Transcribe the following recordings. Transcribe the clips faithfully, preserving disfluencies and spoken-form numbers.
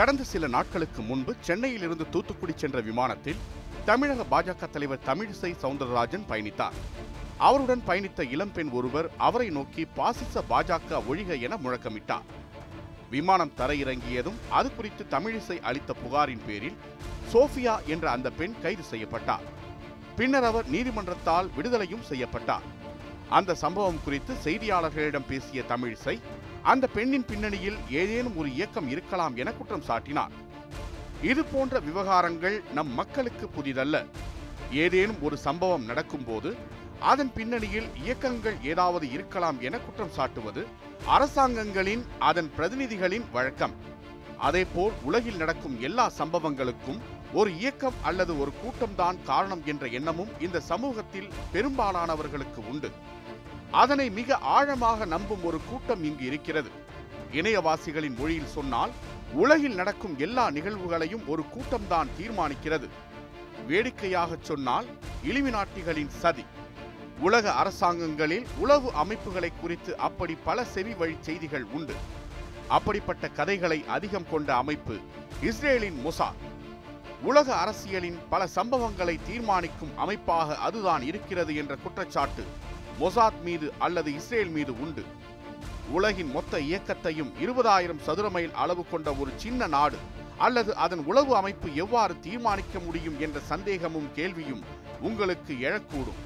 கடந்த சில நாட்களுக்கு முன்பு சென்னையில் இருந்து தூத்துக்குடி சென்ற விமானத்தில் தமிழக பாஜக தலைவர் தமிழிசை சௌந்தரராஜன் பயணித்தார். அவருடன் பயணித்த இளம்பெண் ஒருவர் அவரை நோக்கி பாசிச பாஜக ஒழிக என முழக்கமிட்டார். விமானம் தரையிறங்கியதும் அது குறித்து தமிழிசை அளித்த புகாரின் பேரில் சோஃபியா என்ற அந்த பெண் கைது செய்யப்பட்டார். பின்னர் அவர் நீதிமன்றத்தால் விடுதலையும் செய்யப்பட்டார். அந்த சம்பவம் குறித்து செய்தியாளர்களிடம் பேசிய தமிழிசை, அந்த பெண்ணின் பின்னணியில் ஏதேனும் ஒரு இயக்கம் இருக்கலாம் என குற்றம் சாட்டினார். இது போன்ற விவகாரங்கள் நம் மக்களுக்கு புதிதல்ல. ஏதேனும் ஒரு சம்பவம் நடக்கும்போது அதன் பின்னணியில் இயக்கங்கள் ஏதாவது இருக்கலாம் என குற்றம் சாட்டுவது அரசாங்கங்களின் அதன் பிரதிநிதிகளின் வழக்கம். அதேபோல் உலகில் நடக்கும் எல்லா சம்பவங்களுக்கும் ஒரு இயக்கம் அல்லது ஒரு கூட்டம்தான் காரணம் என்ற எண்ணமும் இந்த சமூகத்தில் பெரும்பாலானவர்களுக்கு உண்டு. அதனை மிக ஆழமாக நம்பும் ஒரு கூட்டம் இங்கு இருக்கிறது. இணையவாசிகளின் மொழியில் சொன்னால், உலகில் நடக்கும் எல்லா நிகழ்வுகளையும் ஒரு கூட்டம்தான் தீர்மானிக்கிறது. வேடிக்கையாக சொன்னால், இழிவுநாட்டிகளின் சதி. உலக அரசாங்கங்களில் உளவு அமைப்புகளை குறித்து அப்படி பல செவி வழி செய்திகள் உண்டு. அப்படிப்பட்ட கதைகளை அதிகம் கொண்ட அமைப்பு இஸ்ரேலின் மொசாத். உலக அரசியலின் பல சம்பவங்களை தீர்மானிக்கும் அமைப்பாக அதுதான் இருக்கிறது என்ற குற்றச்சாட்டு மொசாத் மீது அல்லது இஸ்ரேல் மீது உண்டு. உலகின் மொத்த இயக்கத்தையும் இருபதாயிரம் சதுர மைல் அளவு கொண்ட ஒரு சின்ன நாடு அல்லது அதன் உளவு அமைப்பு எவ்வாறு தீர்மானிக்க முடியும் என்ற சந்தேகமும் கேள்வியும் உங்களுக்கு எழக்கூடும்.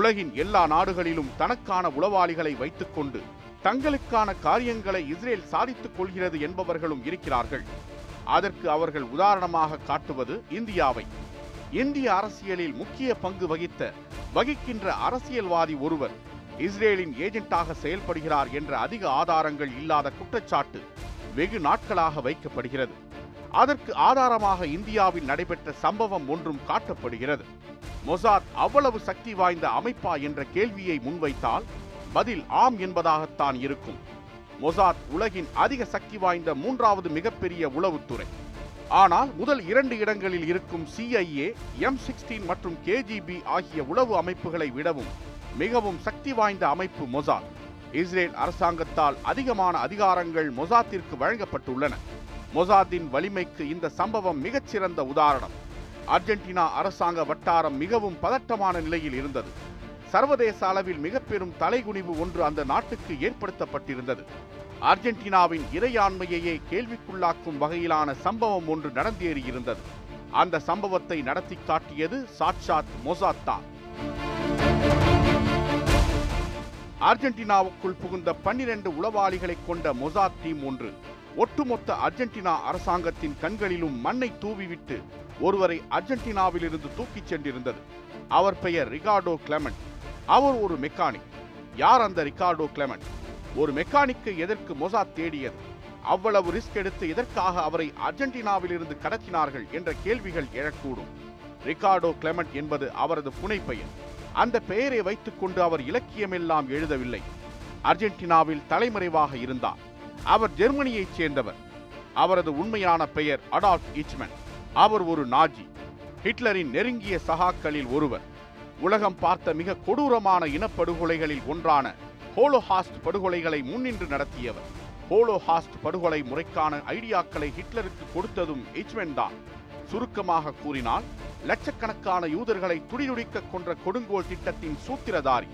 உலகின் எல்லா நாடுகளிலும் தனக்கான உளவாளிகளை வைத்துக் கொண்டு தங்களுக்கான காரியங்களை இஸ்ரேல் சாதித்துக் கொள்கிறது என்பவர்களும் இருக்கிறார்கள். அதற்கு அவர்கள் உதாரணமாக காட்டுவது இந்தியாவை. இந்திய அரசியலில் முக்கிய பங்கு வகித்த வகிக்கின்ற அரசியல்வாதி ஒருவர் இஸ்ரேலின் ஏஜென்ட்டாக செயல்படுகிறார் என்ற அதிக ஆதாரங்கள் இல்லாத குற்றச்சாட்டு வெகு நாட்களாக வைக்கப்படுகிறது. அதற்கு ஆதாரமாக இந்தியாவில் நடைபெற்ற சம்பவம் ஒன்றும் காட்டப்படுகிறது. மொசாத் அவ்வளவு சக்தி வாய்ந்த அமைப்பா என்ற கேள்வியை முன்வைத்தால் பதில் ஆம் என்பதாகத்தான் இருக்கும். மொசாத் உலகின் அதிக சக்தி வாய்ந்த மூன்றாவது மிகப்பெரிய உளவுத்துறை. ஆனால் முதல் இரண்டு இடங்களில் இருக்கும் சிஐஏ, எம் சிக்ஸ்டீன் மற்றும் கே ஜி பி ஆகிய உளவு அமைப்புகளை விடவும் மிகவும் சக்தி வாய்ந்த அமைப்பு மொசாத். இஸ்ரேல் அரசாங்கத்தால் அதிகமான அதிகாரங்கள் மொசாத்திற்கு வழங்கப்பட்டுள்ளன. மொசாத்தின் வலிமைக்கு இந்த சம்பவம் மிகச்சிறந்த உதாரணம். அர்ஜென்டினா அரசாங்க வட்டாரம் மிகவும் பதட்டமான நிலையில் இருந்தது. சர்வதேச அளவில் மிக பெரும் தலைகுனிவு ஒன்று அந்த நாட்டுக்கு ஏற்படுத்தப்பட்டிருந்தது. அர்ஜென்டினாவின் இறையாண்மையையே கேள்விக்குள்ளாக்கும் வகையிலான சம்பவம் ஒன்று நடந்தேறியிருந்தது. அந்த சம்பவத்தை நடத்தி காட்டியது சாட்சாத் மொசாத் தான். அர்ஜென்டினாவுக்குள் புகுந்த பன்னிரண்டு உளவாளிகளை கொண்ட மொசாத் டீம் ஒன்று ஒட்டுமொத்த அர்ஜென்டினா அரசாங்கத்தின் கண்களிலும் மண்ணை தூவிவிட்டு ஒருவரை அர்ஜென்டினாவில் இருந்து தூக்கிச் சென்றிருந்தது. அவர் பெயர் ரிகார்டோ கிளமெண்ட். அவர் ஒரு மெக்கானிக். யார் அந்த ரிகார்டோ கிளமெண்ட்? ஒரு மெக்கானிக்கு எதற்கு மொசாத் தேடியது? அவ்வளவு ரிஸ்க் எடுத்து எதற்காக அவரை அர்ஜென்டினாவில் இருந்து கடத்தினார்கள் என்ற கேள்விகள் எழக்கூடும். ரிகார்டோ கிளமெண்ட் என்பது அவரது புனை பெயர். அந்த பெயரை வைத்துக் கொண்டு அவர் இலக்கியமெல்லாம் எழுதவில்லை. அர்ஜென்டினாவில் தலைமறைவாக இருந்தார். அவர் ஜெர்மனியைச் சேர்ந்தவர். அவரது உண்மையான பெயர் அடால்ஃப் ஐக்மன். அவர் ஒரு நாஜி, ஹிட்லரின் நெருங்கிய சகாக்களில் ஒருவர். உலகம் பார்த்த மிக கொடூரமான இனப்படுகொலைகளில் ஒன்றான ஹோலோகாஸ்ட் படுகொலைகளை முன்னின்று நடத்தியவர். ஹோலோகாஸ்ட் படுகொலை முறைக்கான ஐடியாக்களை ஹிட்லருக்கு கொடுத்ததும் ஐக்மன் தான். சுருக்கமாக கூறினால், லட்சக்கணக்கான யூதர்களை துடிதுடிக்க கொன்ற கொடுங்கோல் திட்டத்தின் சூத்திரதாரி.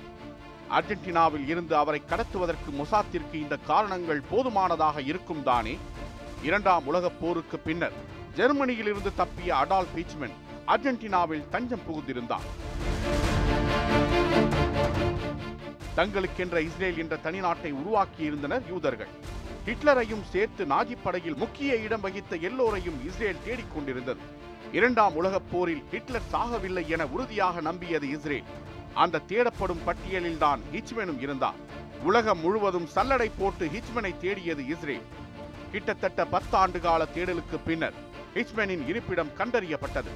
அர்ஜென்டினாவில் இருந்து அவரை கடத்துவதற்கு மொசாத்திற்கு இந்த காரணங்கள் போதுமானதாக இருக்கும் தானே. இரண்டாம் உலகப் போருக்கு பின்னர் ஜெர்மனியிலிருந்து தப்பிய அடால்ஃப் ஐக்மன் அர்ஜென்டினாவில் தஞ்சம் புகுந்திருந்தார். தங்களுக்கென்ற இஸ்ரேல் என்ற தனிநாட்டை உருவாக்கியிருந்தனர் யூதர்கள். ஹிட்லரையும் சேர்த்து நாஜி படையில் முக்கிய இடம் வகித்த எல்லோரையும் இஸ்ரேல் தேடிக்கொண்டிருந்தது. இரண்டாம் உலகப் போரில் ஹிட்லர் சாகவில்லை என உறுதியாக நம்பியது இஸ்ரேல். அந்த தேடப்படும் பட்டியலில்தான் ஐக்மனும் இருந்தார். உலகம் முழுவதும் சல்லடை போட்டு ஐக்மனை தேடியது இஸ்ரேல். கிட்டத்தட்ட பத்து ஆண்டு கால தேடலுக்கு பின்னர் ஐக்மனின் இருப்பிடம் கண்டறியப்பட்டது.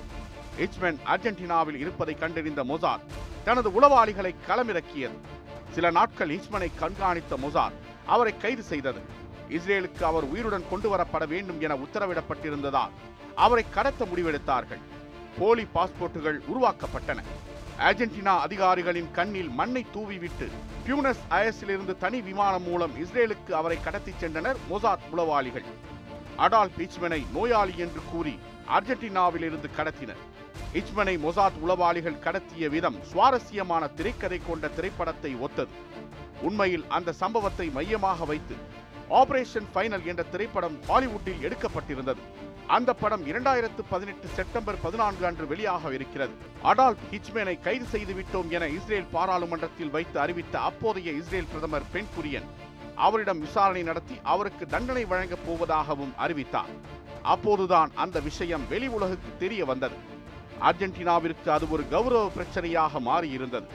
ஐக்மன் அர்ஜென்டினாவில் இருப்பதை கண்டறிந்த மொசாத் தனது உளவாளிகளை களமிறக்கியது. சில நாட்கள் ஐக்மனை கண்காணித்த மொசாத் அவரை கைது செய்தது. இஸ்ரேலுக்கு அவர் உயிருடன் கொண்டு வரப்பட வேண்டும் என உத்தரவிடப்பட்டிருந்ததால் அவரை கடத்த முடிவெடுத்தார்கள். போலி பாஸ்போர்ட்டுகள் உருவாக்கப்பட்டன. அர்ஜென்டினா அதிகாரிகளின் கண்ணில் மண்ணை தூவிவிட்டு பியூனஸ் அயர்ஸிலிருந்து தனி விமானம் மூலம் இஸ்ரேலுக்கு அவரை கடத்திச் சென்றனர் மொசாத் உளவாளிகள். அடால்ஃப் ஐக்மனை நோயாளி என்று கூறி அர்ஜென்டினாவில் இருந்து கடத்தினர். ஐக்மனை மொசாத் உளவாளிகள் கடத்திய விதம் சுவாரஸ்யமான திரைக்கதை கொண்ட திரைப்படத்தை ஒத்தது. உண்மையில் அந்த சம்பவத்தை மையமாக வைத்து ஆபரேஷன் ஃபைனல் என்ற திரைப்படம் ஹாலிவுட்டில் எடுக்கப்பட்டிருந்தது. அந்த படம் இரண்டாயிரத்து பதினெட்டு செப்டம்பர் பதினான்கு அன்று வெளியாக இருக்கிறது. அடால்ஃப் ஐக்மனை கைது செய்துவிட்டோம் என இஸ்ரேல் பாராளுமன்றத்தில் வைத்து அறிவித்த அப்போதைய இஸ்ரேல் பிரதமர் பெண்குரியன் அவரிடம் விசாரணை நடத்தி அவருக்கு தண்டனை வழங்கப் போவதாகவும் அறிவித்தார். அப்போதுதான் அந்த விஷயம் வெளி உலகுக்கு தெரிய வந்தது. அர்ஜென்டினாவிற்கு அது ஒரு கௌரவ பிரச்சனையாக மாறியிருந்தது.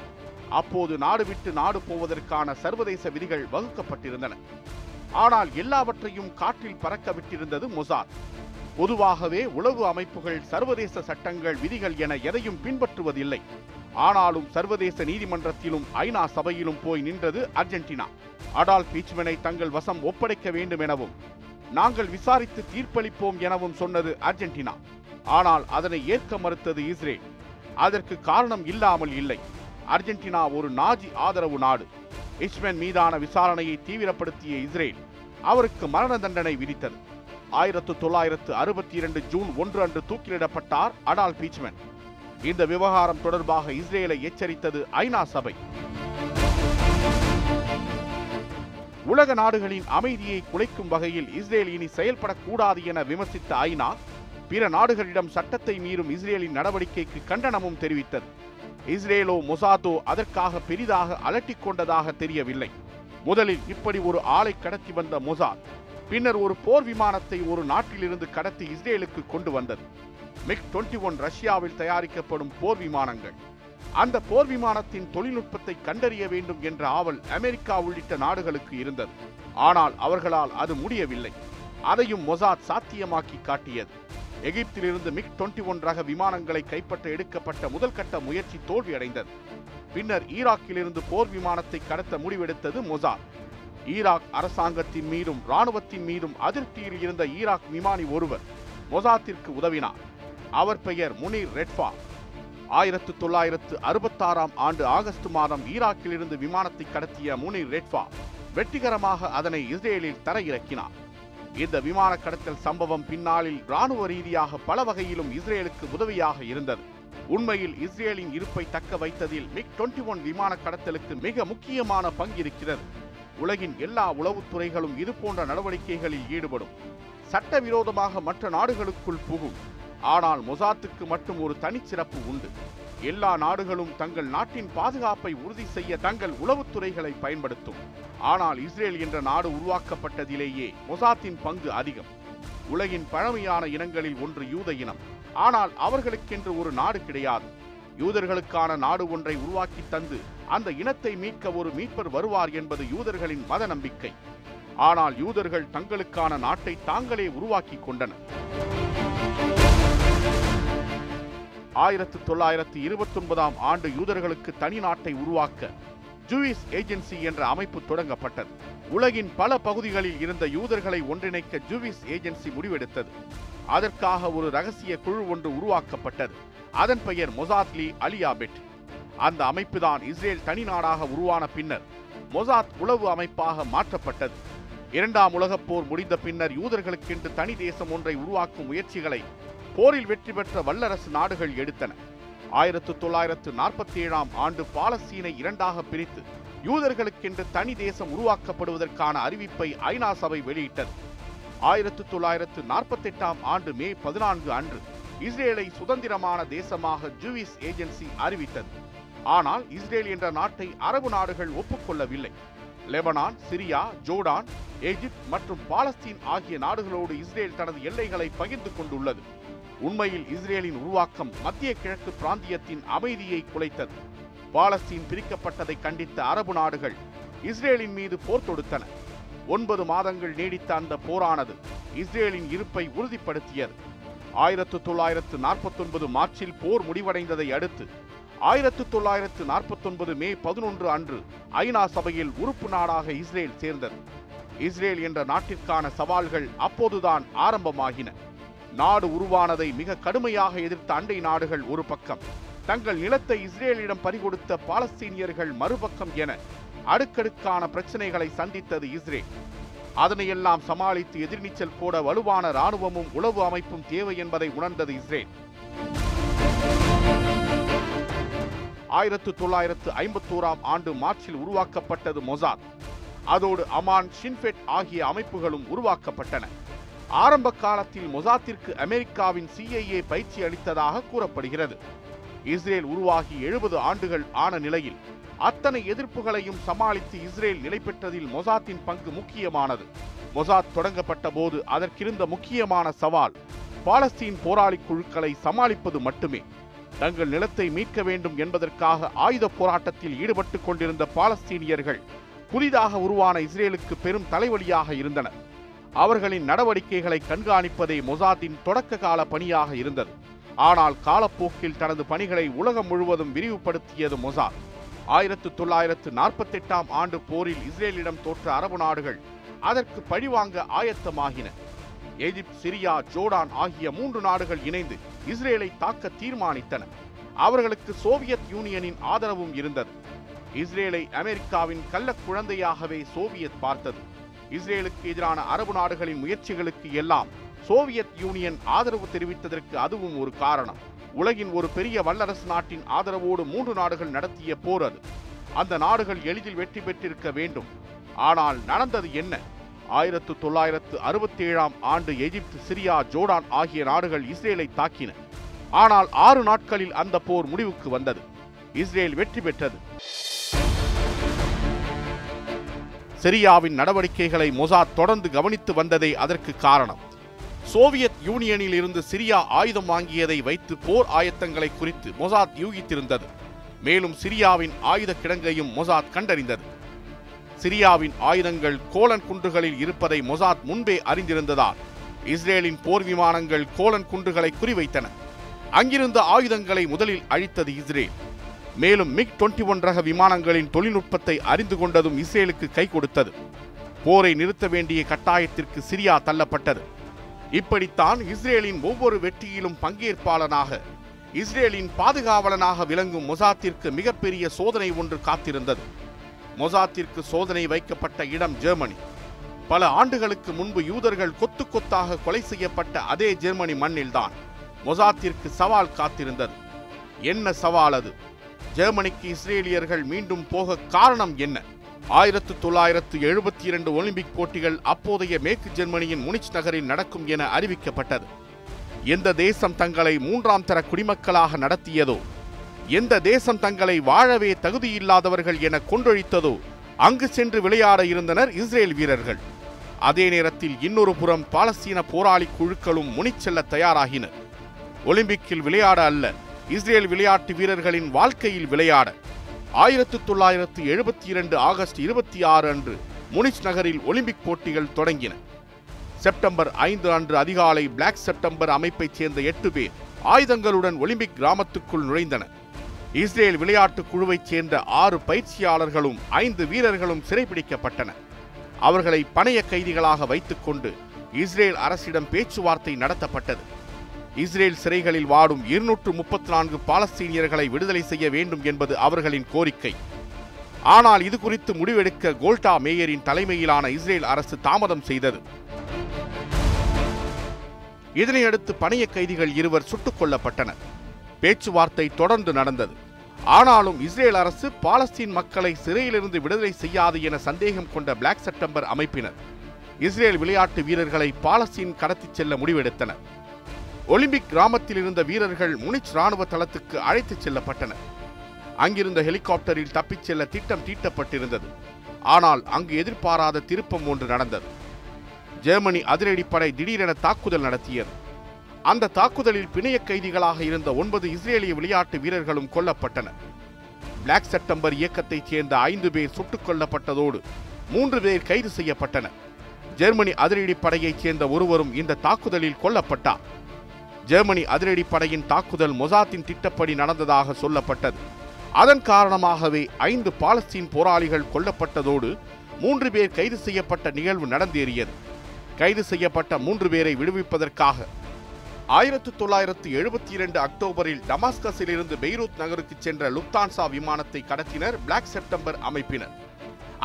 அப்போது நாடு விட்டு நாடு போவதற்கான சர்வதேச விதிகள் வகுக்கப்பட்டிருந்தன. ஆனால் எல்லாவற்றையும் காற்றில் பறக்க விட்டிருந்தது மொசாத். பொதுவாகவே உளவு அமைப்புகள் சர்வதேச சட்டங்கள் விதிகள் என எதையும் பின்பற்றுவதில்லை. ஆனாலும் சர்வதேச நீதிமன்றத்திலும் ஐநா சபையிலும் போய் நின்றது அர்ஜென்டினா. அடால்ஃப் ஐக்மனை தங்கள் வசம் ஒப்படைக்க வேண்டும் எனவும் நாங்கள் விசாரித்து தீர்ப்பளிப்போம் எனவும் சொன்னது அர்ஜென்டினா. ஆனால் அதனை ஏற்க மறுத்தது இஸ்ரேல். அதற்கு காரணம் இல்லாமல் இல்லை. அர்ஜென்டினா ஒரு நாஜி ஆதரவு நாடு. ஐக்மன் மீதான விசாரணையை தீவிரப்படுத்திய இஸ்ரேல் அவருக்கு மரண தண்டனை விதித்தது. ஆயிரத்து தொள்ளாயிரத்து அறுபத்தி இரண்டு ஜூன் ஒன்று அன்று தூக்கிலிடப்பட்டார் அடால்ஃப் ஐக்மன். இந்த விவகாரம் தொடர்பாக இஸ்ரேலை எச்சரித்தது ஐநா சபை. உலக நாடுகளின் அமைதியை குலைக்கும் வகையில் இஸ்ரேல் இனி செயல்படக்கூடாது என விமர்சித்த ஐநா பிற நாடுகளிடம் சட்டத்தை மீறும் இஸ்ரேலின் நடவடிக்கைக்கு கண்டனமும் தெரிவித்தது. இஸ்ரேலோ மொசாதோ அதற்காக பெரிதாக அலட்டிக் கொண்டதாக தெரியவில்லை. முதலில் இப்படி ஒரு ஆளை கடத்தி வந்த மொசாத் பின்னர் ஒரு போர் விமானத்தை ஒரு நாட்டிலிருந்து கடத்தி இஸ்ரேலுக்கு கொண்டு வந்தது. மிக் இருபத்தி ஒன்று ரஷ்யாவில் தயாரிக்கப்படும் போர் விமானங்கள். அந்த போர் விமானத்தின் தொழில்நுட்பத்தை கண்டறிய வேண்டும் என்ற ஆவல் அமெரிக்கா உள்ளிட்ட நாடுகளுக்கு இருந்தது. ஆனால் அவர்களால் அது முடியவில்லை. அதையும் மொசாத் சாத்தியமாக்கி காட்டியது. எகிப்திலிருந்து மிக் இருபத்தி ஒன்று ரக விமானங்களை கைப்பற்ற எடுக்கப்பட்ட முதல் கட்ட முயற்சி தோல்வியடைந்தது. பின்னர் ஈராக்கிலிருந்து போர் விமானத்தை கடத்த முடிவெடுத்தது மொசாத். ஈராக் அரசாங்கத்தின் மீதும் இராணுவத்தின் மீதும் அதிருப்தியில் இருந்த ஈராக் விமானி ஒருவர் மொசாத்திற்கு உதவினார். அவர் பெயர் முனிர் ரெட்வா. ஆயிரத்து தொள்ளாயிரத்து அறுபத்தாறாம் ஆண்டு ஆகஸ்ட் மாதம் ஈராக்கிலிருந்து விமானத்தை கடத்திய முனிர் ரெட்வா வெற்றிகரமாக அதனை இஸ்ரேலில் தரையிறக்கினார். இந்த விமான கடத்தல் சம்பவம் பின்னாளில் இராணுவ ரீதியாக பல வகையிலும் இஸ்ரேலுக்கு உதவியாக இருந்தது. உண்மையில் இஸ்ரேலின் இருப்பை தக்க வைத்ததில் மிக் இருபத்தி ஒன்று விமான கடத்தலுக்கு மிக முக்கியமான பங்கிருக்கிறது. உலகின் எல்லா உளவுத்துறைகளும் இதுபோன்ற நடவடிக்கைகளில் ஈடுபடும். சட்டவிரோதமாக மற்ற நாடுகளுக்குள் புகும். ஆனால் மொசாத்துக்கு மட்டும் ஒரு தனிச்சிறப்பு உண்டு. எல்லா நாடுகளும் தங்கள் நாட்டின் பாதுகாப்பை உறுதி செய்ய தங்கள் உளவுத்துறைகளை பயன்படுத்தும். ஆனால் இஸ்ரேல் என்ற நாடு உருவாக்கப்பட்டதிலேயே மொசாத்தின் பங்கு அதிகம். உலகின் பழமையான இனங்களில் ஒன்று யூத இனம். ஆனால் அவர்களுக்கென்று ஒரு நாடு கிடையாது. யூதர்களுக்கான நாடு ஒன்றை உருவாக்கி தந்து அந்த இனத்தை மீட்க ஒரு மீட்பர் வருவார் என்பது யூதர்களின் மத நம்பிக்கை. ஆனால் யூதர்கள் தங்களுக்கான நாட்டை தாங்களே உருவாக்கி கொண்டனர். ஆயிரத்து தொள்ளாயிரத்து இருபத்தி ஒன்பதாம் ஆண்டு யூதர்களுக்கு தனி நாட்டை உருவாக்க ஜூவிஸ் ஏஜென்சி என்ற அமைப்பு தொடங்கப்பட்டது. உலகின் பல பகுதிகளில் இருந்த யூதர்களை ஒன்றிணைக்க ஜூவிஸ் ஏஜென்சி முடிவெடுத்தது. அதற்காக ஒரு ரகசிய குழு ஒன்று உருவாக்கப்பட்டது. அதன் பெயர் மொசாத்லி அலியாபெட். அந்த அமைப்பு தான் இஸ்ரேல் தனி நாடாக உருவான பின்னர் மொசாத் உளவு அமைப்பாக மாற்றப்பட்டது. இரண்டாம் உலகப் போர் முடிந்த பின்னர் யூதர்களுக்கென்று தனி தேசம் ஒன்றை உருவாக்கும் முயற்சிகளை போரில் வெற்றி பெற்ற வல்லரசு நாடுகள் எடுத்தன. ஆயிரத்து தொள்ளாயிரத்து நாற்பத்தி ஏழாம் ஆண்டு பாலஸ்தீனை இரண்டாக பிரித்து யூதர்களுக்கென்று தனி தேசம் உருவாக்கப்படுவதற்கான அறிவிப்பை ஐநா சபை வெளியிட்டது. ஆயிரத்து தொள்ளாயிரத்து நாற்பத்தி எட்டாம் ஆண்டு மே பதினான்கு அன்று இஸ்ரேலை சுதந்திரமான தேசமாக ஜூவிஸ் ஏஜென்சி அறிவித்தது. ஆனால் இஸ்ரேல் என்ற நாட்டை அரபு நாடுகள் ஒப்புக்கொள்ளவில்லை. லெபனான், சிரியா, ஜோர்டான், எகிப்து மற்றும் பாலஸ்தீன் ஆகிய நாடுகளோடு இஸ்ரேல் தனது எல்லைகளை பகிர்ந்து கொண்டுள்ளது. உண்மையில் இஸ்ரேலின் உருவாக்கம் மத்திய கிழக்கு பிராந்தியத்தின் அமைதியை குலைத்தது. பாலஸ்தீன் பிரிக்கப்பட்டதை கண்டித்த அரபு நாடுகள் இஸ்ரேலின் மீது போர் தொடுத்தன. ஒன்பது மாதங்கள் நீடித்த அந்த போரானது இஸ்ரேலின் இருப்பை உறுதிப்படுத்தியது. ஆயிரத்து தொள்ளாயிரத்து நாற்பத்தி ஒன்பது மார்ச்சில் போர் முடிவடைந்ததை அடுத்து ஆயிரத்து தொள்ளாயிரத்து நாற்பத்தி ஒன்பது மே பதினொன்று அன்று ஐநா சபையில் உறுப்பு நாடாக இஸ்ரேல் சேர்ந்தது. இஸ்ரேல் என்ற நாட்டிற்கான சவால்கள் அப்போதுதான் ஆரம்பமாகின. நாடு உருவானதை மிக கடுமையாக எதிர்த்த அண்டை நாடுகள் ஒரு பக்கம், தங்கள் நிலத்தை இஸ்ரேலிடம் பறிகொடுத்த பாலஸ்தீனியர்கள் மறுபக்கம் என அடுக்கடுக்கான பிரச்சனைகளை சந்தித்தது இஸ்ரேல். அதனையெல்லாம் சமாளித்து எதிர்நீச்சல் போட வலுவான இராணுவமும் உளவு அமைப்பும் தேவை என்பதை உணர்ந்தது இஸ்ரேல். ஆயிரத்து தொள்ளாயிரத்து ஐம்பத்தோராம் ஆண்டு மார்ச்சில் உருவாக்கப்பட்டது மொசாத். அதோடு அமான், ஷின்பெட் ஆகிய அமைப்புகளும் உருவாக்கப்பட்டன. ஆரம்ப காலத்தில் மொசாத்திற்கு அமெரிக்காவின் சிஐஏ பயிற்சி அளித்ததாக கூறப்படுகிறது. இஸ்ரேல் உருவாகி எழுபது ஆண்டுகள் ஆன நிலையில் அத்தனை எதிர்ப்புகளையும் சமாளித்து இஸ்ரேல் நிலை பெற்றதில் மொசாத்தின் பங்கு முக்கியமானது. மொசாத் தொடங்கப்பட்ட போது அதற்கிருந்த முக்கியமான சவால் பாலஸ்தீன் போராளி குழுக்களை சமாளிப்பது மட்டுமே. தங்கள் நிலத்தை மீட்க வேண்டும் என்பதற்காக ஆயுத போராட்டத்தில் ஈடுபட்டு கொண்டிருந்த பாலஸ்தீனியர்கள் புதிதாக உருவான இஸ்ரேலுக்கு பெரும் தலைவலியாக இருந்தனர். அவர்களின் நடவடிக்கைகளை கண்காணிப்பதே மொசாத்தின் தொடக்க கால பணியாக இருந்தது. ஆனால் காலப்போக்கில் தனது பணிகளை உலகம் முழுவதும் விரிவுபடுத்தியது மொசாத். ஆயிரத்து தொள்ளாயிரத்து நாற்பத்தி எட்டாம் ஆண்டு போரில் இஸ்ரேலிடம் தோற்ற அரபு நாடுகள் அதற்கு பழிவாங்க ஆயத்தமாகின. எகிப்து, சிரியா, ஜோர்டான் ஆகிய மூன்று நாடுகள் இணைந்து இஸ்ரேலை தாக்க தீர்மானித்தன. அவர்களுக்கு சோவியத் யூனியனின் ஆதரவும் இருந்தது. இஸ்ரேலை அமெரிக்காவின் கள்ள குழந்தையாகவே சோவியத் பார்த்தது. இஸ்ரேலுக்கு எதிரான அரபு நாடுகளின் முயற்சிகளுக்கு எல்லாம் சோவியத் யூனியன் ஆதரவு தெரிவித்ததற்கு அதுவும் ஒரு காரணம். உலகின் ஒரு பெரிய வல்லரசு நாட்டின் ஆதரவோடு மூன்று நாடுகள் நடத்திய போர் அது. அந்த நாடுகள் எளிதில் வெற்றி பெற்றிருக்க வேண்டும். ஆனால் நடந்தது என்ன? ஆயிரத்து தொள்ளாயிரத்து அறுபத்தி ஏழாம் ஆண்டு எகிப்து, சிரியா, ஜோர்டான் ஆகிய நாடுகள் இஸ்ரேலை தாக்கின. ஆனால் ஆறு நாட்களில் அந்த போர் முடிவுக்கு வந்தது. இஸ்ரேல் வெற்றி பெற்றது. சிரியாவின் நடவடிக்கைகளை மொசாத் தொடர்ந்து கவனித்து வந்ததே அதற்கு காரணம். சோவியத் யூனியனில் இருந்து சிரியா ஆயுதம் வாங்கியதை வைத்து போர் ஆயத்தங்களை குறித்து மொசாத் யூகித்திருந்தது. மேலும் சிரியாவின் ஆயுத கிடங்கையும் மொசாத் கண்டறிந்தது. சிரியாவின் ஆயுதங்கள் கோலன் குன்றுகளில் இருப்பதை மொசாத் முன்பே அறிந்திருந்ததால் இஸ்ரேலின் போர் விமானங்கள் கோலன் குன்றுகளை குறிவைத்தன. அங்கிருந்த ஆயுதங்களை முதலில் அழித்தது இஸ்ரேல். மேலும் மிக் இருபத்தி ஒன்று ரக விமானங்களின் தொழில்நுட்பத்தை அறிந்து கொண்டதும் இஸ்ரேலுக்கு கை கொடுத்தது. போரை நிறுத்த வேண்டிய கட்டாயத்திற்கு சிரியா தள்ளப்பட்டது. இப்படித்தான் இஸ்ரேலின் ஒவ்வொரு வெற்றியிலும் பங்கேற்பாளனாக, இஸ்ரேலின் பாதுகாவலனாக விளங்கும் மொசாத்திற்கு மிகப்பெரிய சோதனை ஒன்று காத்திருந்தது. மொசாத்திற்கு சோதனை வைக்கப்பட்ட இடம் ஜெர்மனி. பல ஆண்டுகளுக்கு முன்பு யூதர்கள் கொத்து கொத்தாக கொலை செய்யப்பட்ட அதே ஜெர்மனி மண்ணில்தான் மொசாத்திற்கு சவால் காத்திருந்தது. என்ன சவால் அது? ஜெர்மனிக்கு இஸ்ரேலியர்கள் மீண்டும் போக காரணம் என்ன? ஆயிரத்து தொள்ளாயிரத்து எழுபத்தி இரண்டு ஒலிம்பிக் போட்டிகள் அப்போதைய மேற்கு ஜெர்மனியின் முனிச் நகரில் நடக்கும் என அறிவிக்கப்பட்டது. எந்த தேசம் தங்களை மூன்றாம் தர குடிமக்களாக நடத்தியதோ, எந்த தேசம் தங்களை வாழவே தகுதியில்லாதவர்கள் என கொண்டொழித்ததோ அங்கு சென்று விளையாட இருந்தனர் இஸ்ரேல் வீரர்கள். அதே நேரத்தில் இன்னொரு புறம் பாலஸ்தீன போராளி குழுக்களும் முனிச் செல்ல தயாராகின. ஒலிம்பிக்கில் விளையாட அல்ல, இஸ்ரேல் விளையாட்டு வீரர்களின் வாழ்க்கையில் விளையாட. ஆயிரத்து தொள்ளாயிரத்து எழுபத்தி இரண்டு ஆகஸ்ட் இருபத்தி ஆறு அன்று முனிச் நகரில் ஒலிம்பிக் போட்டிகள் தொடங்கின. செப்டம்பர் ஐந்து அன்று அதிகாலை பிளாக் செப்டம்பர் அமைப்பைச் சேர்ந்த எட்டு பேர் ஆயுதங்களுடன் ஒலிம்பிக் கிராமத்துக்குள் நுழைந்தனர். இஸ்ரேல் விளையாட்டு குழுவைச் சேர்ந்த ஆறு பயிற்சியாளர்களும் ஐந்து வீரர்களும் சிறைப்பிடிக்கப்பட்டனர். அவர்களை பணைய கைதிகளாக வைத்துக்கொண்டு இஸ்ரேல் அரசிடம் பேச்சுவார்த்தை நடத்தப்பட்டது. இஸ்ரேல் சிறைகளில் வாடும் இருநூற்று முப்பத்தி நான்கு பாலஸ்தீனியர்களை விடுதலை செய்ய வேண்டும் என்பது அவர்களின் கோரிக்கை. ஆனால் இது குறித்து முடிவெடுக்க கோல்டா மேயரின் தலைமையிலான இஸ்ரேல் அரசு தாமதம் செய்தது. இதனையடுத்து பணைய கைதிகள் இருவர் சுட்டுக் கொல்லப்பட்டனர். பேச்சுவார்த்தை தொடர்ந்து நடந்தது. ஆனாலும் இஸ்ரேல் அரசு பாலஸ்தீன் மக்களை சிறையிலிருந்து விடுதலை செய்யாது என சந்தேகம் கொண்ட பிளாக் செப்டம்பர் அமைப்பினர் இஸ்ரேல் விளையாட்டு வீரர்களை பாலஸ்தீன் கடத்திச் செல்ல முடிவெடுத்தனர். ஒலிம்பிக் கிராமத்தில் இருந்த வீரர்கள் முனிச் ராணுவ தளத்துக்கு அழைத்துச் செல்லப்பட்டனர். அங்கிருந்த ஹெலிகாப்டரில் தப்பிச் செல்ல திட்டம் தீட்டப்பட்டிருந்தது. ஆனால் அங்கு எதிர்பாராத திருப்பம் ஒன்று நடந்தது. ஜெர்மனி அதிரடிப்படை திடீரென தாக்குதல் நடத்தியது. அந்த தாக்குதலில் பிணைய கைதிகளாக இருந்த ஒன்பது இஸ்ரேலிய விளையாட்டு வீரர்களும் கொல்லப்பட்டனர். பிளாக் செப்டம்பர் இயக்கத்தைச் சேர்ந்த ஐந்து பேர் சுட்டுக் கொல்லப்பட்டதோடு மூன்று பேர் கைது செய்யப்பட்டனர். ஜெர்மனி அதிரடிப்படையைச் சேர்ந்த ஒருவரும் இந்த தாக்குதலில் கொல்லப்பட்டார். ஜெர்மனி அதிரடிப்படையின் தாக்குதல் மொசாத்தின் திட்டப்படி நடந்ததாக சொல்லப்பட்டது. அதன் காரணமாகவே ஐந்து பாலஸ்தீன் போராளிகள் கொல்லப்பட்டதோடு மூன்று பேர் கைது செய்யப்பட்ட நிகழ்வு நடந்தேறியது. கைது செய்யப்பட்ட மூன்று பேரை விடுவிப்பதற்காக ஆயிரத்து தொள்ளாயிரத்து எழுபத்தி இரண்டு அக்டோபரில் டமாஸ்கஸில் இருந்து பெய்ரூத் நகருக்கு சென்ற லுப்தான்சா விமானத்தை கடத்தினர் பிளாக் செப்டம்பர் அமைப்பினர்.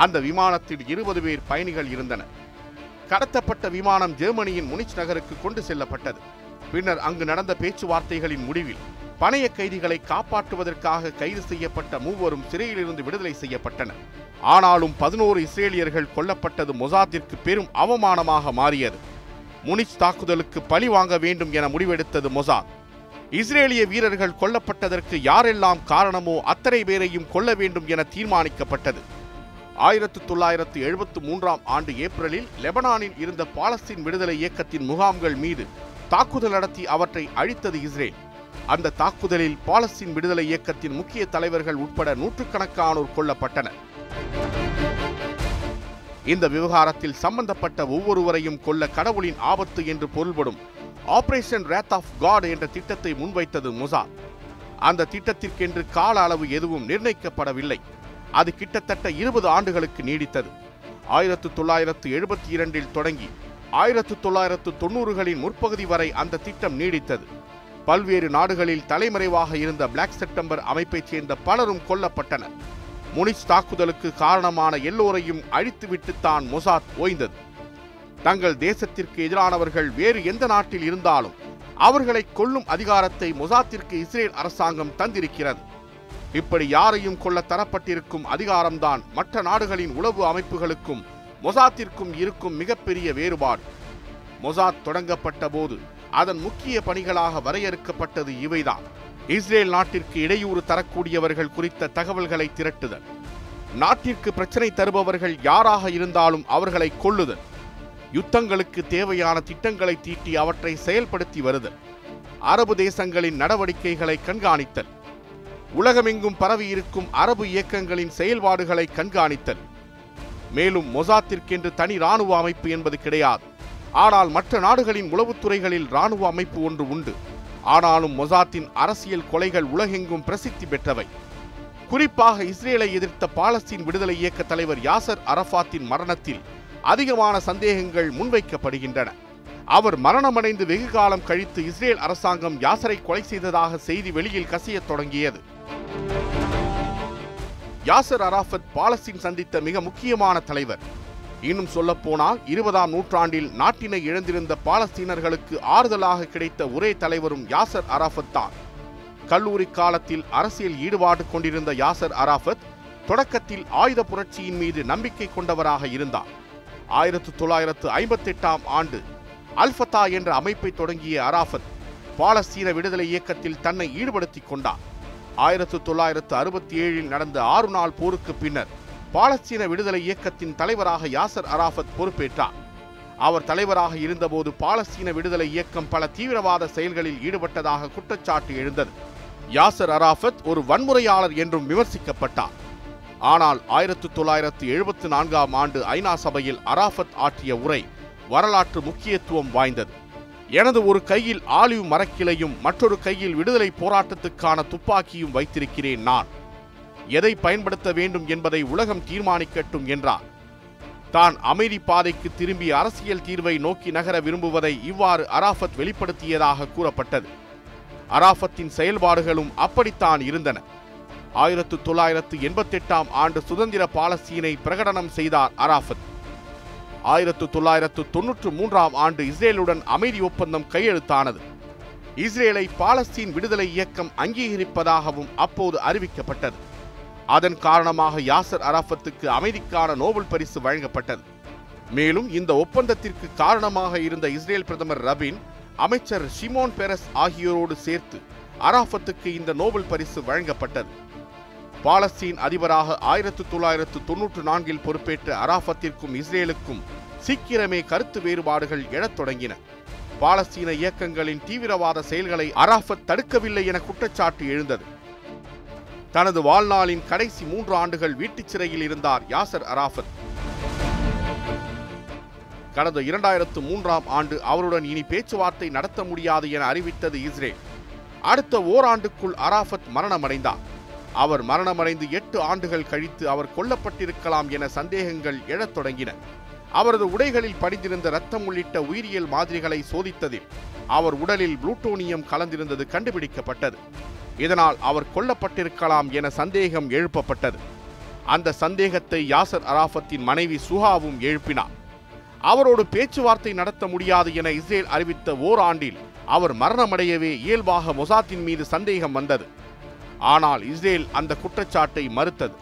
அந்த விமானத்தில் இருபது பேர் பயணிகள் இருந்தனர். கடத்தப்பட்ட விமானம் ஜெர்மனியின் முனிச் நகருக்கு கொண்டு செல்லப்பட்டது. பின்னர் அங்கு நடந்த பேச்சுவார்த்தைகளின் முடிவில் பணைய கைதிகளை காப்பாற்றுவதற்காக கைது செய்யப்பட்ட மூவரும் சிறையிலிருந்து விடுதலை செய்யப்பட்டனர். ஆனாலும் பதினோரு இஸ்ரேலியர்கள் கொல்லப்பட்டது மொசாத்திற்கு பெரும் அவமானமாக மாறியது. முனிச் தாக்குதலுக்கு பழி வாங்க வேண்டும் என முடிவெடுத்தது மொசாத். இஸ்ரேலிய வீரர்கள் கொல்லப்பட்டதற்கு யாரெல்லாம் காரணமோ அத்தனை பேரையும் கொல்ல வேண்டும் என தீர்மானிக்கப்பட்டது. ஆயிரத்து தொள்ளாயிரத்து எழுபத்து மூன்றாம் ஆண்டு ஏப்ரலில் லெபனானில் இருந்த பாலஸ்தீன் விடுதலை இயக்கத்தின் முகாம்கள் மீது தாக்குதல் நடத்தி அவற்றை அழித்தது இஸ்ரேல். அந்த தாக்குதலில் பாலஸ்தீன் விடுதலை இயக்கத்தின் முக்கிய தலைவர்கள் உட்பட நூற்றுக்கணக்கானோர் கொல்லப்பட்டனர். இந்த விவகாரத்தில் சம்பந்தப்பட்ட ஒவ்வொருவரையும் கொல்ல கடவுளின் ஆபத்து என்று பொருள்படும் ஆபரேஷன் ரத் ஆஃப் காட் என்ற திட்டத்தை முன்வைத்தது மொசாத். அந்த திட்டத்திற்கென்று கால அளவு எதுவும் நிர்ணயிக்கப்படவில்லை. அது கிட்டத்தட்ட இருபது ஆண்டுகளுக்கு நீடித்தது. ஆயிரத்து தொள்ளாயிரத்து எழுபத்தி இரண்டில் தொடங்கி ஆயிரத்து தொள்ளாயிரத்து தொண்ணூறுகளின் முற்பகுதி வரை அந்த திட்டம் நீடித்தது. பல்வேறு நாடுகளில் தலைமறைவாக இருந்த பிளாக் செப்டம்பர் அமைப்பைச் சேர்ந்த பலரும் கொல்லப்பட்டனர். முனிச் தாக்குதலுக்கு காரணமான எல்லோரையும் அழித்துவிட்டு தான் மொசாத் ஓய்ந்தது. தங்கள் தேசத்திற்கு எதிரானவர்கள் வேறு எந்த நாட்டில் இருந்தாலும் அவர்களை கொல்லும் அதிகாரத்தை மொசாத்திற்கு இஸ்ரேல் அரசாங்கம் தந்திருக்கிறது. இப்படி யாரையும் கொல்ல தரப்பட்டிருக்கும் அதிகாரம்தான் மற்ற நாடுகளின் உளவு அமைப்புகளுக்கும் மொசாத்திற்கும் இருக்கும் மிகப்பெரிய வேறுபாடு. மொசாத் தொடங்கப்பட்ட போது அதன் முக்கிய பணிகளாக வரையறுக்கப்பட்டது இவைதான்: இஸ்ரேல் நாட்டிற்கு இடையூறு தரக்கூடியவர்கள் குறித்த தகவல்களை திரட்டுதல், நாட்டிற்கு பிரச்சனை தருபவர்கள் யாராக இருந்தாலும் அவர்களை கொல்லுதல், யுத்தங்களுக்கு தேவையான திட்டங்களை தீட்டி அவற்றை செயல்படுத்தி வருதல், அரபு தேசங்களின் நடவடிக்கைகளை கண்காணித்தல், உலகமெங்கும் பரவியிருக்கும் அரபு இயக்கங்களின் செயல்பாடுகளை கண்காணித்தல். மேலும் மொசாத்திற்கென்று தனி இராணுவ அமைப்பு என்பது கிடையாது. ஆனால் மற்ற நாடுகளின் உளவுத்துறைகளில் இராணுவ அமைப்பு ஒன்று உண்டு. ஆனாலும் மொசாத்தின் அரசியல் கொலைகள் உலகெங்கும் பிரசித்தி பெற்றவை. குறிப்பாக இஸ்ரேலை எதிர்த்த பாலஸ்தீன் விடுதலை இயக்க தலைவர் யாசர் அராஃபத்தின் மரணத்தில் அதிகமான சந்தேகங்கள் முன்வைக்கப்படுகின்றன. அவர் மரணமடைந்து வெகு காலம் கழித்து இஸ்ரேல் அரசாங்கம் யாசரை கொலை செய்ததாக செய்தி வெளியில் கசியத் தொடங்கியது. யாசர் அராஃபத் பாலஸ்தீன் சந்தித்த மிக முக்கியமான தலைவர். இன்னும் சொல்லப்போனால் இருபதாம் நூற்றாண்டில் நாட்டினை இழந்திருந்த பாலஸ்தீனர்களுக்கு ஆறுதலாக கிடைத்த ஒரே தலைவரும் யாசர் அராஃபத் தான். கல்லூரி காலத்தில் அரசியல் ஈடுபாடு கொண்டிருந்த யாசர் அராஃபத் தொடக்கத்தில் ஆயுத புரட்சியின் மீது நம்பிக்கை கொண்டவராக இருந்தார். ஆயிரத்து தொள்ளாயிரத்து ஐம்பத்தி எட்டாம் ஆண்டு அல்ஃபதா என்ற அமைப்பை தொடங்கிய அராஃபத் பாலஸ்தீன விடுதலை இயக்கத்தில் தன்னை ஈடுபடுத்தி கொண்டார். ஆயிரத்து தொள்ளாயிரத்து அறுபத்தி ஏழில் நடந்த ஆறு நாள் போருக்கு பின்னர் பாலஸ்தீன விடுதலை இயக்கத்தின் தலைவராக யாசர் அராஃபத் பொறுப்பேற்றார். அவர் தலைவராக இருந்தபோது பாலஸ்தீன விடுதலை இயக்கம் பல தீவிரவாத செயல்களில் ஈடுபட்டதாக குற்றச்சாட்டு எழுந்தது. யாசர் அராஃபத் ஒரு வன்முறையாளர் என்றும் விமர்சிக்கப்பட்டார். ஆனால் ஆயிரத்து தொள்ளாயிரத்து எழுபத்தி நான்காம் ஆண்டு ஐநா சபையில் அராஃபத் ஆற்றிய உரை வரலாற்று முக்கியத்துவம் வாய்ந்தது. எனது ஒரு கையில் ஆலிவ் மரக்கிளையும் மற்றொரு கையில் விடுதலை போராட்டத்துக்கான துப்பாக்கியும் வைத்திருக்கிறேன். நான் எதை பயன்படுத்த வேண்டும் என்பதை உலகம் தீர்மானிக்கட்டும் என்றார். தான் அமைதி பாதைக்கு திரும்பி அரசியல் தீர்வை நோக்கி நகர விரும்புவதை இவ்வாறு அராஃபத் வெளிப்படுத்தியதாக கூறப்பட்டது. அராஃபத்தின் செயல்பாடுகளும் அப்படித்தான் இருந்தன. ஆயிரத்து தொள்ளாயிரத்து எண்பத்தி எட்டாம் ஆண்டு சுதந்திர பாலஸ்தீனை பிரகடனம் செய்தார் அராஃபத். ஆயிரத்து தொள்ளாயிரத்து தொன்னூற்று மூன்றாம் ஆண்டு இஸ்ரேலுடன் அமைதி ஒப்பந்தம் கையெழுத்தானது. இஸ்ரேலை பாலஸ்தீன் விடுதலை இயக்கம் அங்கீகரிப்பதாகவும் அப்போது அறிவிக்கப்பட்டது. அதன் காரணமாக யாசர் அராஃபத்துக்கு அமைதிக்கான நோபல் பரிசு வழங்கப்பட்டது. மேலும் இந்த ஒப்பந்தத்திற்கு காரணமாக இருந்த இஸ்ரேல் பிரதமர் ரபின், அமைச்சர் ஷிமோன் பெரஸ் ஆகியோரோடு சேர்த்து அராஃபத்துக்கு இந்த நோபல் பரிசு வழங்கப்பட்டது. பாலஸ்தீன் அதிபராக ஆயிரத்து தொள்ளாயிரத்து தொன்னூற்று நான்கில் பொறுப்பேற்ற அராஃபத்திற்கும் இஸ்ரேலுக்கும் சீக்கிரமே கருத்து வேறுபாடுகள் எழத் தொடங்கின. பாலஸ்தீன இயக்கங்களின் தீவிரவாத செயல்களை அராஃபத் தடுக்கவில்லை என குற்றச்சாட்டு எழுந்தது. தனது வாழ்நாளின் கடைசி மூன்று ஆண்டுகள் வீட்டுச் சிறையில் இருந்தார் யாசர் அராஃபத். கடந்த இரண்டாயிரத்து மூன்றாம் ஆண்டு அவருடன் இனி பேச்சுவார்த்தை நடத்த முடியாது என அறிவித்தது இஸ்ரேல். அடுத்த ஓராண்டுக்குள் அராஃபத் மரணமடைந்தார். அவர் மரணமடைந்து எட்டு ஆண்டுகள் கழித்து அவர் கொல்லப்பட்டிருக்கலாம் என சந்தேகங்கள் எழத் தொடங்கின. அவரது உடைகளில் படிந்திருந்த இரத்தம் உள்ளிட்ட உயிரியல் மாதிரிகளை சோதித்ததில் அவர் உடலில் புளூட்டோனியம் கலந்திருந்தது கண்டுபிடிக்கப்பட்டது. இதனால் அவர் கொல்லப்பட்டிருக்கலாம் என சந்தேகம் எழுப்பப்பட்டது. அந்த சந்தேகத்தை யாசர் அராஃபத்தின் மனைவி சுஹாவும் எழுப்பினார். அவரோடு பேச்சுவார்த்தை நடத்த முடியாது என இஸ்ரேல் அறிவித்த ஓராண்டில் அவர் மரணமடையவே இயல்பாக மொசாத்தின் மீது சந்தேகம் வந்தது. ஆனால் இஸ்ரேல் அந்த குற்றச்சாட்டை மறுத்தது.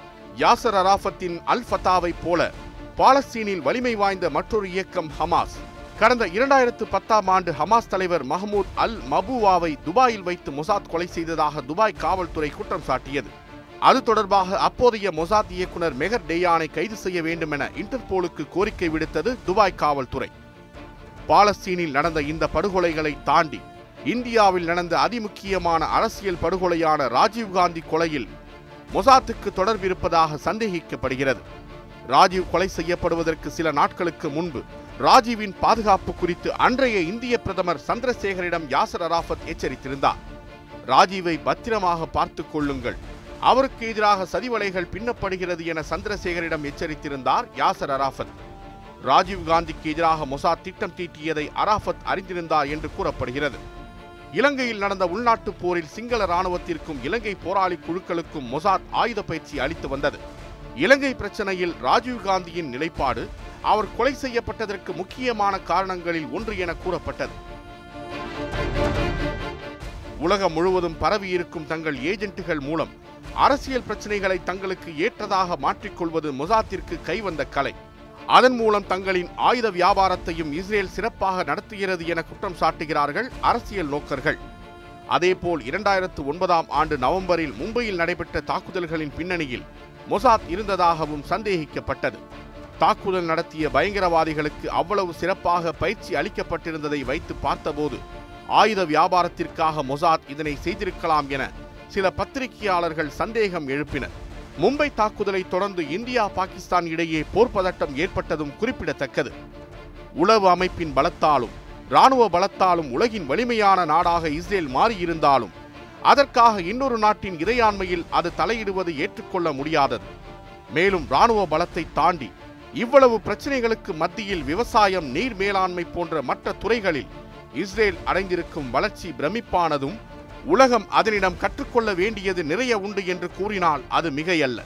யாசர் அராஃபத்தின் அல்ஃபதாவை போல பாலஸ்தீனில் வலிமை வாய்ந்த மற்றொரு இயக்கம் ஹமாஸ் கடந்த இரண்டாயிரத்து பத்தாம் ஆண்டு ஹமாஸ் தலைவர் மஹமூத் அல் மபுவாவை துபாயில் வைத்து மொசாத் கொலை செய்ததாக துபாய் காவல்துறை குற்றம் சாட்டியது. அது தொடர்பாக அப்போதைய மொசாத் இயக்குனர் மெஹர் டேயானை கைது செய்ய வேண்டும் என இன்டர்போலுக்கு கோரிக்கை விடுத்தது துபாய் காவல்துறை. பாலஸ்தீனில் நடந்த இந்த படுகொலைகளை தாண்டி இந்தியாவில் நடந்த அதிமுக்கியமான அரசியல் படுகொலையான ராஜீவ் காந்தி கொலையில் மொசாத்துக்கு தொடர்பிருப்பதாக சந்தேகிக்கப்படுகிறது. ராஜீவ் கொலை செய்யப்படுவதற்கு சில நாட்களுக்கு முன்பு ராஜீவின் பாதுகாப்பு குறித்து அன்றைய இந்திய பிரதமர் சந்திரசேகரிடம் யாசர் அராஃபத் எச்சரித்திருந்தார். ராஜீவை பத்திரமாக பார்த்துக் கொள்ளுங்கள், அவருக்கு எதிராக சதிவலைகள் பின்னப்படுகிறது என சந்திரசேகரிடம் எச்சரித்திருந்தார் யாசர் அராஃபத். ராஜீவ் காந்திக்கு எதிராக மொசாத் திட்டம் தீட்டியதை அராஃபத் அறிந்திருந்தார் என்று கூறப்படுகிறது. இலங்கையில் நடந்த உள்நாட்டு போரில் சிங்கள இராணுவத்திற்கும் இலங்கை போராளி குழுக்களுக்கும் மொசாத் ஆயுத பயிற்சி அளித்து வந்தது. இலங்கை பிரச்சனையில் ராஜீவ் காந்தியின் நிலைப்பாடு அவர் கொலை செய்யப்பட்டதற்கு முக்கியமான காரணங்களில் ஒன்று என கூறப்பட்டது. உலகம் முழுவதும் பரவியிருக்கும் தங்கள் ஏஜென்ட்டுகள் மூலம் அரசியல் பிரச்சனைகளை தங்களுக்கு ஏற்றதாக மாற்றிக்கொள்வது மொசாத்திற்கு கைவந்த கலை. அதன் மூலம் தங்களின் ஆயுத வியாபாரத்தையும் இஸ்ரேல் சிறப்பாக நடத்துகிறது என குற்றம் சாட்டுகிறார்கள் அரசியல் நோக்கர்கள். அதேபோல் இரண்டாயிரத்து ஒன்பதாம் ஆண்டு நவம்பரில் மும்பையில் நடைபெற்ற தாக்குதல்களின் பின்னணியில் மொசாத் இருந்ததாகவும் சந்தேகிக்கப்பட்டது. தாக்குதல் நடத்திய பயங்கரவாதிகளுக்கு அவ்வளவு சிறப்பாக பயிற்சி அளிக்கப்பட்டிருந்ததை வைத்து பார்த்தபோது ஆயுத வியாபாரத்திற்காக மொசாத் இதனை செய்திருக்கலாம் என சில பத்திரிகையாளர்கள் சந்தேகம் எழுப்பினர். மும்பை தாக்குதலை தொடர்ந்து இந்தியா பாகிஸ்தான் இடையே போர் பதட்டம் ஏற்பட்டதும் குறிப்பிடத்தக்கது. உளவு அமைப்பின் பலத்தாலும் இராணுவ பலத்தாலும் உலகின் வலிமையான நாடாக இஸ்ரேல் மாறியிருந்தாலும் அதற்காக இன்னொரு நாட்டின் இறையாண்மையில் அது தலையிடுவது ஏற்றுக்கொள்ள முடியாதது. மேலும் இராணுவ பலத்தை தாண்டி இவ்வளவு பிரச்சனைகளுக்கு மத்தியில் விவசாயம், நீர் மேலாண்மை போன்ற மற்ற துறைகளில் இஸ்ரேல் அடைந்திருக்கும் வளர்ச்சி பிரமிப்பானதும் உலகம் அதனிடம் கற்றுக்கொள்ள வேண்டியது நிறைய உண்டு என்று கூறினால் அது மிகையல்ல.